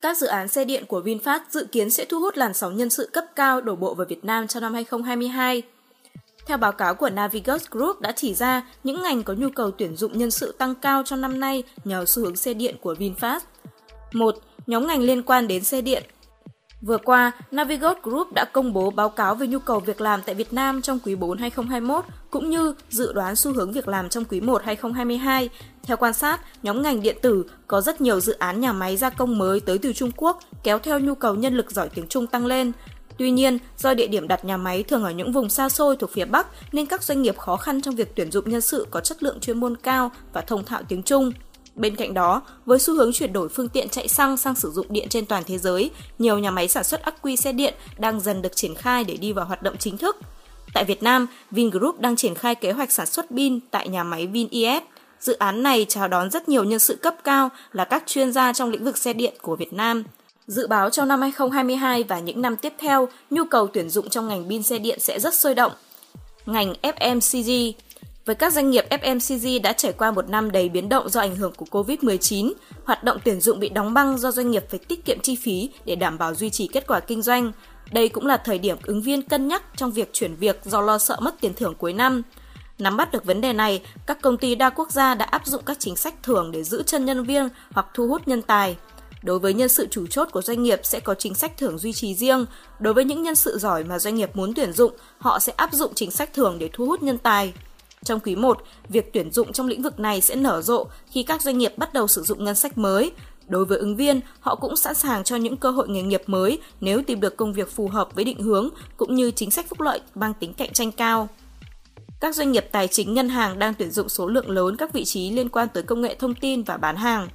Các dự án xe điện của VinFast dự kiến sẽ thu hút làn sóng nhân sự cấp cao đổ bộ vào Việt Nam trong năm 2022. Theo báo cáo của Navigos Group đã chỉ ra, những ngành có nhu cầu tuyển dụng nhân sự tăng cao trong năm nay nhờ xu hướng xe điện của VinFast. 1. Nhóm ngành liên quan đến xe điện. Vừa qua, Navigos Group đã công bố báo cáo về nhu cầu việc làm tại Việt Nam trong quý 4 2021 cũng như dự đoán xu hướng việc làm trong quý 1 2022. Theo quan sát, nhóm ngành điện tử có rất nhiều dự án nhà máy gia công mới tới từ Trung Quốc, kéo theo nhu cầu nhân lực giỏi tiếng Trung tăng lên. Tuy nhiên, do địa điểm đặt nhà máy thường ở những vùng xa xôi thuộc phía Bắc nên các doanh nghiệp khó khăn trong việc tuyển dụng nhân sự có chất lượng chuyên môn cao và thông thạo tiếng Trung. Bên cạnh đó, với xu hướng chuyển đổi phương tiện chạy xăng sang sử dụng điện trên toàn thế giới, nhiều nhà máy sản xuất ắc quy xe điện đang dần được triển khai để đi vào hoạt động chính thức. Tại Việt Nam, Vingroup đang triển khai kế hoạch sản xuất pin tại nhà máy VinES. Dự án này chào đón rất nhiều nhân sự cấp cao là các chuyên gia trong lĩnh vực xe điện của Việt Nam. Dự báo trong năm 2022 và những năm tiếp theo, nhu cầu tuyển dụng trong ngành pin xe điện sẽ rất sôi động. Ngành FMCG. Với các doanh nghiệp FMCG đã trải qua một năm đầy biến động do ảnh hưởng của Covid-19, hoạt động tuyển dụng bị đóng băng do doanh nghiệp phải tiết kiệm chi phí để đảm bảo duy trì kết quả kinh doanh. Đây cũng là thời điểm ứng viên cân nhắc trong việc chuyển việc do lo sợ mất tiền thưởng cuối năm. Nắm bắt được vấn đề này, các công ty đa quốc gia đã áp dụng các chính sách thưởng để giữ chân nhân viên hoặc thu hút nhân tài. Đối với nhân sự chủ chốt của doanh nghiệp sẽ có chính sách thưởng duy trì riêng. Đối với những nhân sự giỏi mà doanh nghiệp muốn tuyển dụng, họ sẽ áp dụng chính sách thưởng để thu hút nhân tài. Trong quý 1, việc tuyển dụng trong lĩnh vực này sẽ nở rộ khi các doanh nghiệp bắt đầu sử dụng ngân sách mới. Đối với ứng viên, họ cũng sẵn sàng cho những cơ hội nghề nghiệp mới nếu tìm được công việc phù hợp với định hướng cũng như chính sách phúc lợi mang tính cạnh tranh cao. Các doanh nghiệp tài chính ngân hàng đang tuyển dụng số lượng lớn các vị trí liên quan tới công nghệ thông tin và bán hàng.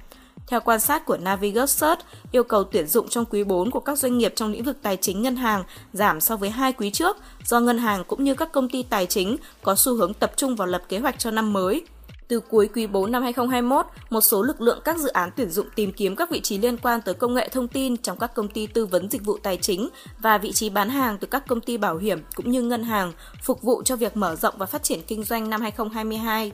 Theo quan sát của Navigos Search, yêu cầu tuyển dụng trong quý 4 của các doanh nghiệp trong lĩnh vực tài chính ngân hàng giảm so với 2 quý trước do ngân hàng cũng như các công ty tài chính có xu hướng tập trung vào lập kế hoạch cho năm mới. Từ cuối quý 4 năm 2021, một số lực lượng các dự án tuyển dụng tìm kiếm các vị trí liên quan tới công nghệ thông tin trong các công ty tư vấn dịch vụ tài chính và vị trí bán hàng từ các công ty bảo hiểm cũng như ngân hàng phục vụ cho việc mở rộng và phát triển kinh doanh năm 2022.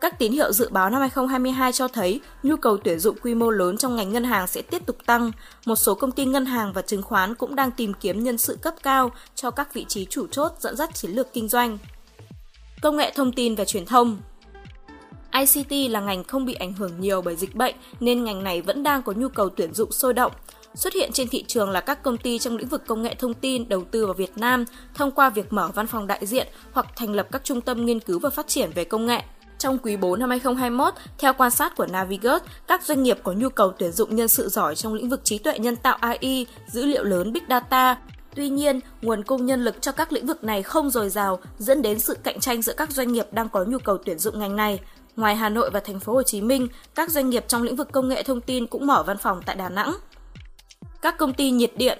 Các tín hiệu dự báo năm 2022 cho thấy nhu cầu tuyển dụng quy mô lớn trong ngành ngân hàng sẽ tiếp tục tăng. Một số công ty ngân hàng và chứng khoán cũng đang tìm kiếm nhân sự cấp cao cho các vị trí chủ chốt dẫn dắt chiến lược kinh doanh. Công nghệ thông tin và truyền thông. ICT là ngành không bị ảnh hưởng nhiều bởi dịch bệnh nên ngành này vẫn đang có nhu cầu tuyển dụng sôi động. Xuất hiện trên thị trường là các công ty trong lĩnh vực công nghệ thông tin đầu tư vào Việt Nam thông qua việc mở văn phòng đại diện hoặc thành lập các trung tâm nghiên cứu và phát triển về công nghệ. Trong quý 4 năm 2021, theo quan sát của Navigos, các doanh nghiệp có nhu cầu tuyển dụng nhân sự giỏi trong lĩnh vực trí tuệ nhân tạo AI, dữ liệu lớn Big Data. Tuy nhiên, nguồn cung nhân lực cho các lĩnh vực này không dồi dào, dẫn đến sự cạnh tranh giữa các doanh nghiệp đang có nhu cầu tuyển dụng ngành này. Ngoài Hà Nội và thành phố Hồ Chí Minh, các doanh nghiệp trong lĩnh vực công nghệ thông tin cũng mở văn phòng tại Đà Nẵng. Các công ty nhiệt điện.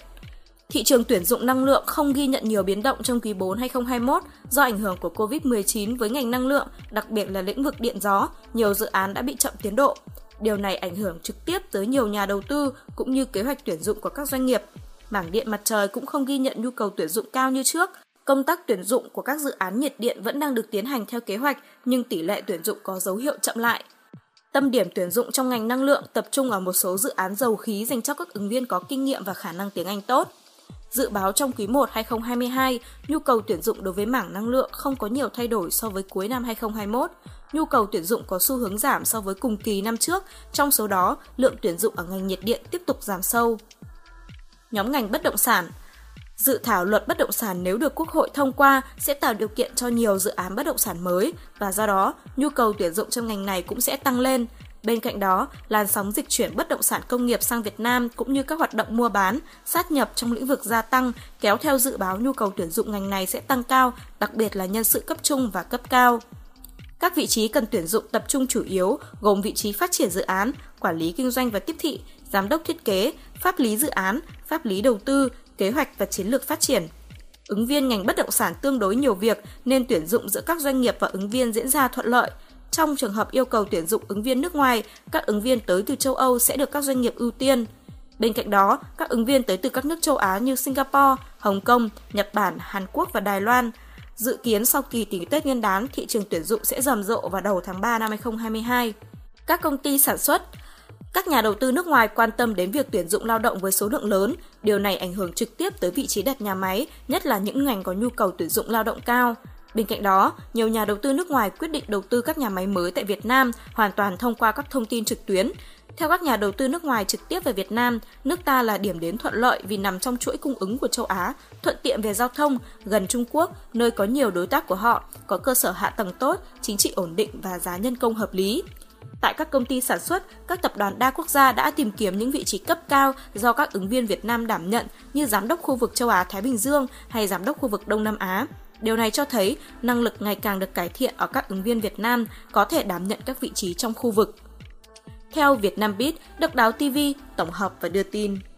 Thị trường tuyển dụng năng lượng không ghi nhận nhiều biến động trong quý 4 2021 do ảnh hưởng của Covid-19 với ngành năng lượng, đặc biệt là lĩnh vực điện gió, nhiều dự án đã bị chậm tiến độ. Điều này ảnh hưởng trực tiếp tới nhiều nhà đầu tư cũng như kế hoạch tuyển dụng của các doanh nghiệp. Mảng điện mặt trời cũng không ghi nhận nhu cầu tuyển dụng cao như trước. Công tác tuyển dụng của các dự án nhiệt điện vẫn đang được tiến hành theo kế hoạch nhưng tỷ lệ tuyển dụng có dấu hiệu chậm lại. Tâm điểm tuyển dụng trong ngành năng lượng tập trung ở một số dự án dầu khí dành cho các ứng viên có kinh nghiệm và khả năng tiếng Anh tốt. Dự báo trong quý 1 2022, nhu cầu tuyển dụng đối với mảng năng lượng không có nhiều thay đổi so với cuối năm 2021. Nhu cầu tuyển dụng có xu hướng giảm so với cùng kỳ năm trước, trong số đó, lượng tuyển dụng ở ngành nhiệt điện tiếp tục giảm sâu. Nhóm ngành bất động sản. Dự thảo luật bất động sản nếu được Quốc hội thông qua sẽ tạo điều kiện cho nhiều dự án bất động sản mới và do đó, nhu cầu tuyển dụng trong ngành này cũng sẽ tăng lên. Bên cạnh đó, làn sóng dịch chuyển bất động sản công nghiệp sang Việt Nam cũng như các hoạt động mua bán, sát nhập trong lĩnh vực gia tăng, kéo theo dự báo nhu cầu tuyển dụng ngành này sẽ tăng cao, đặc biệt là nhân sự cấp trung và cấp cao. Các vị trí cần tuyển dụng tập trung chủ yếu gồm vị trí phát triển dự án, quản lý kinh doanh và tiếp thị, giám đốc thiết kế, pháp lý dự án, pháp lý đầu tư, kế hoạch và chiến lược phát triển. Ứng viên ngành bất động sản tương đối nhiều việc nên tuyển dụng giữa các doanh nghiệp và ứng viên diễn ra thuận lợi. Trong trường hợp yêu cầu tuyển dụng ứng viên nước ngoài, các ứng viên tới từ châu Âu sẽ được các doanh nghiệp ưu tiên. Bên cạnh đó, các ứng viên tới từ các nước châu Á như Singapore, Hồng Kông, Nhật Bản, Hàn Quốc và Đài Loan. Dự kiến sau kỳ nghỉ Tết Nguyên đán, thị trường tuyển dụng sẽ rầm rộ vào đầu tháng 3 năm 2022. Các công ty sản xuất. Các nhà đầu tư nước ngoài quan tâm đến việc tuyển dụng lao động với số lượng lớn, điều này ảnh hưởng trực tiếp tới vị trí đặt nhà máy, nhất là những ngành có nhu cầu tuyển dụng lao động cao. Bên cạnh đó, nhiều nhà đầu tư nước ngoài quyết định đầu tư các nhà máy mới tại Việt Nam hoàn toàn thông qua các thông tin trực tuyến. Theo các nhà đầu tư nước ngoài trực tiếp về Việt Nam, nước ta là điểm đến thuận lợi vì nằm trong chuỗi cung ứng của châu Á, thuận tiện về giao thông, gần Trung Quốc, nơi có nhiều đối tác của họ, có cơ sở hạ tầng tốt, chính trị ổn định và giá nhân công hợp lý. Tại các công ty sản xuất, các tập đoàn đa quốc gia đã tìm kiếm những vị trí cấp cao do các ứng viên Việt Nam đảm nhận như giám đốc khu vực châu Á-Thái Bình Dương hay giám đốc khu vực Đông Nam Á. Điều này cho thấy năng lực ngày càng được cải thiện ở các ứng viên Việt Nam có thể đảm nhận các vị trí trong khu vực. Theo VietnamBiz, Độc đáo TV tổng hợp và đưa tin.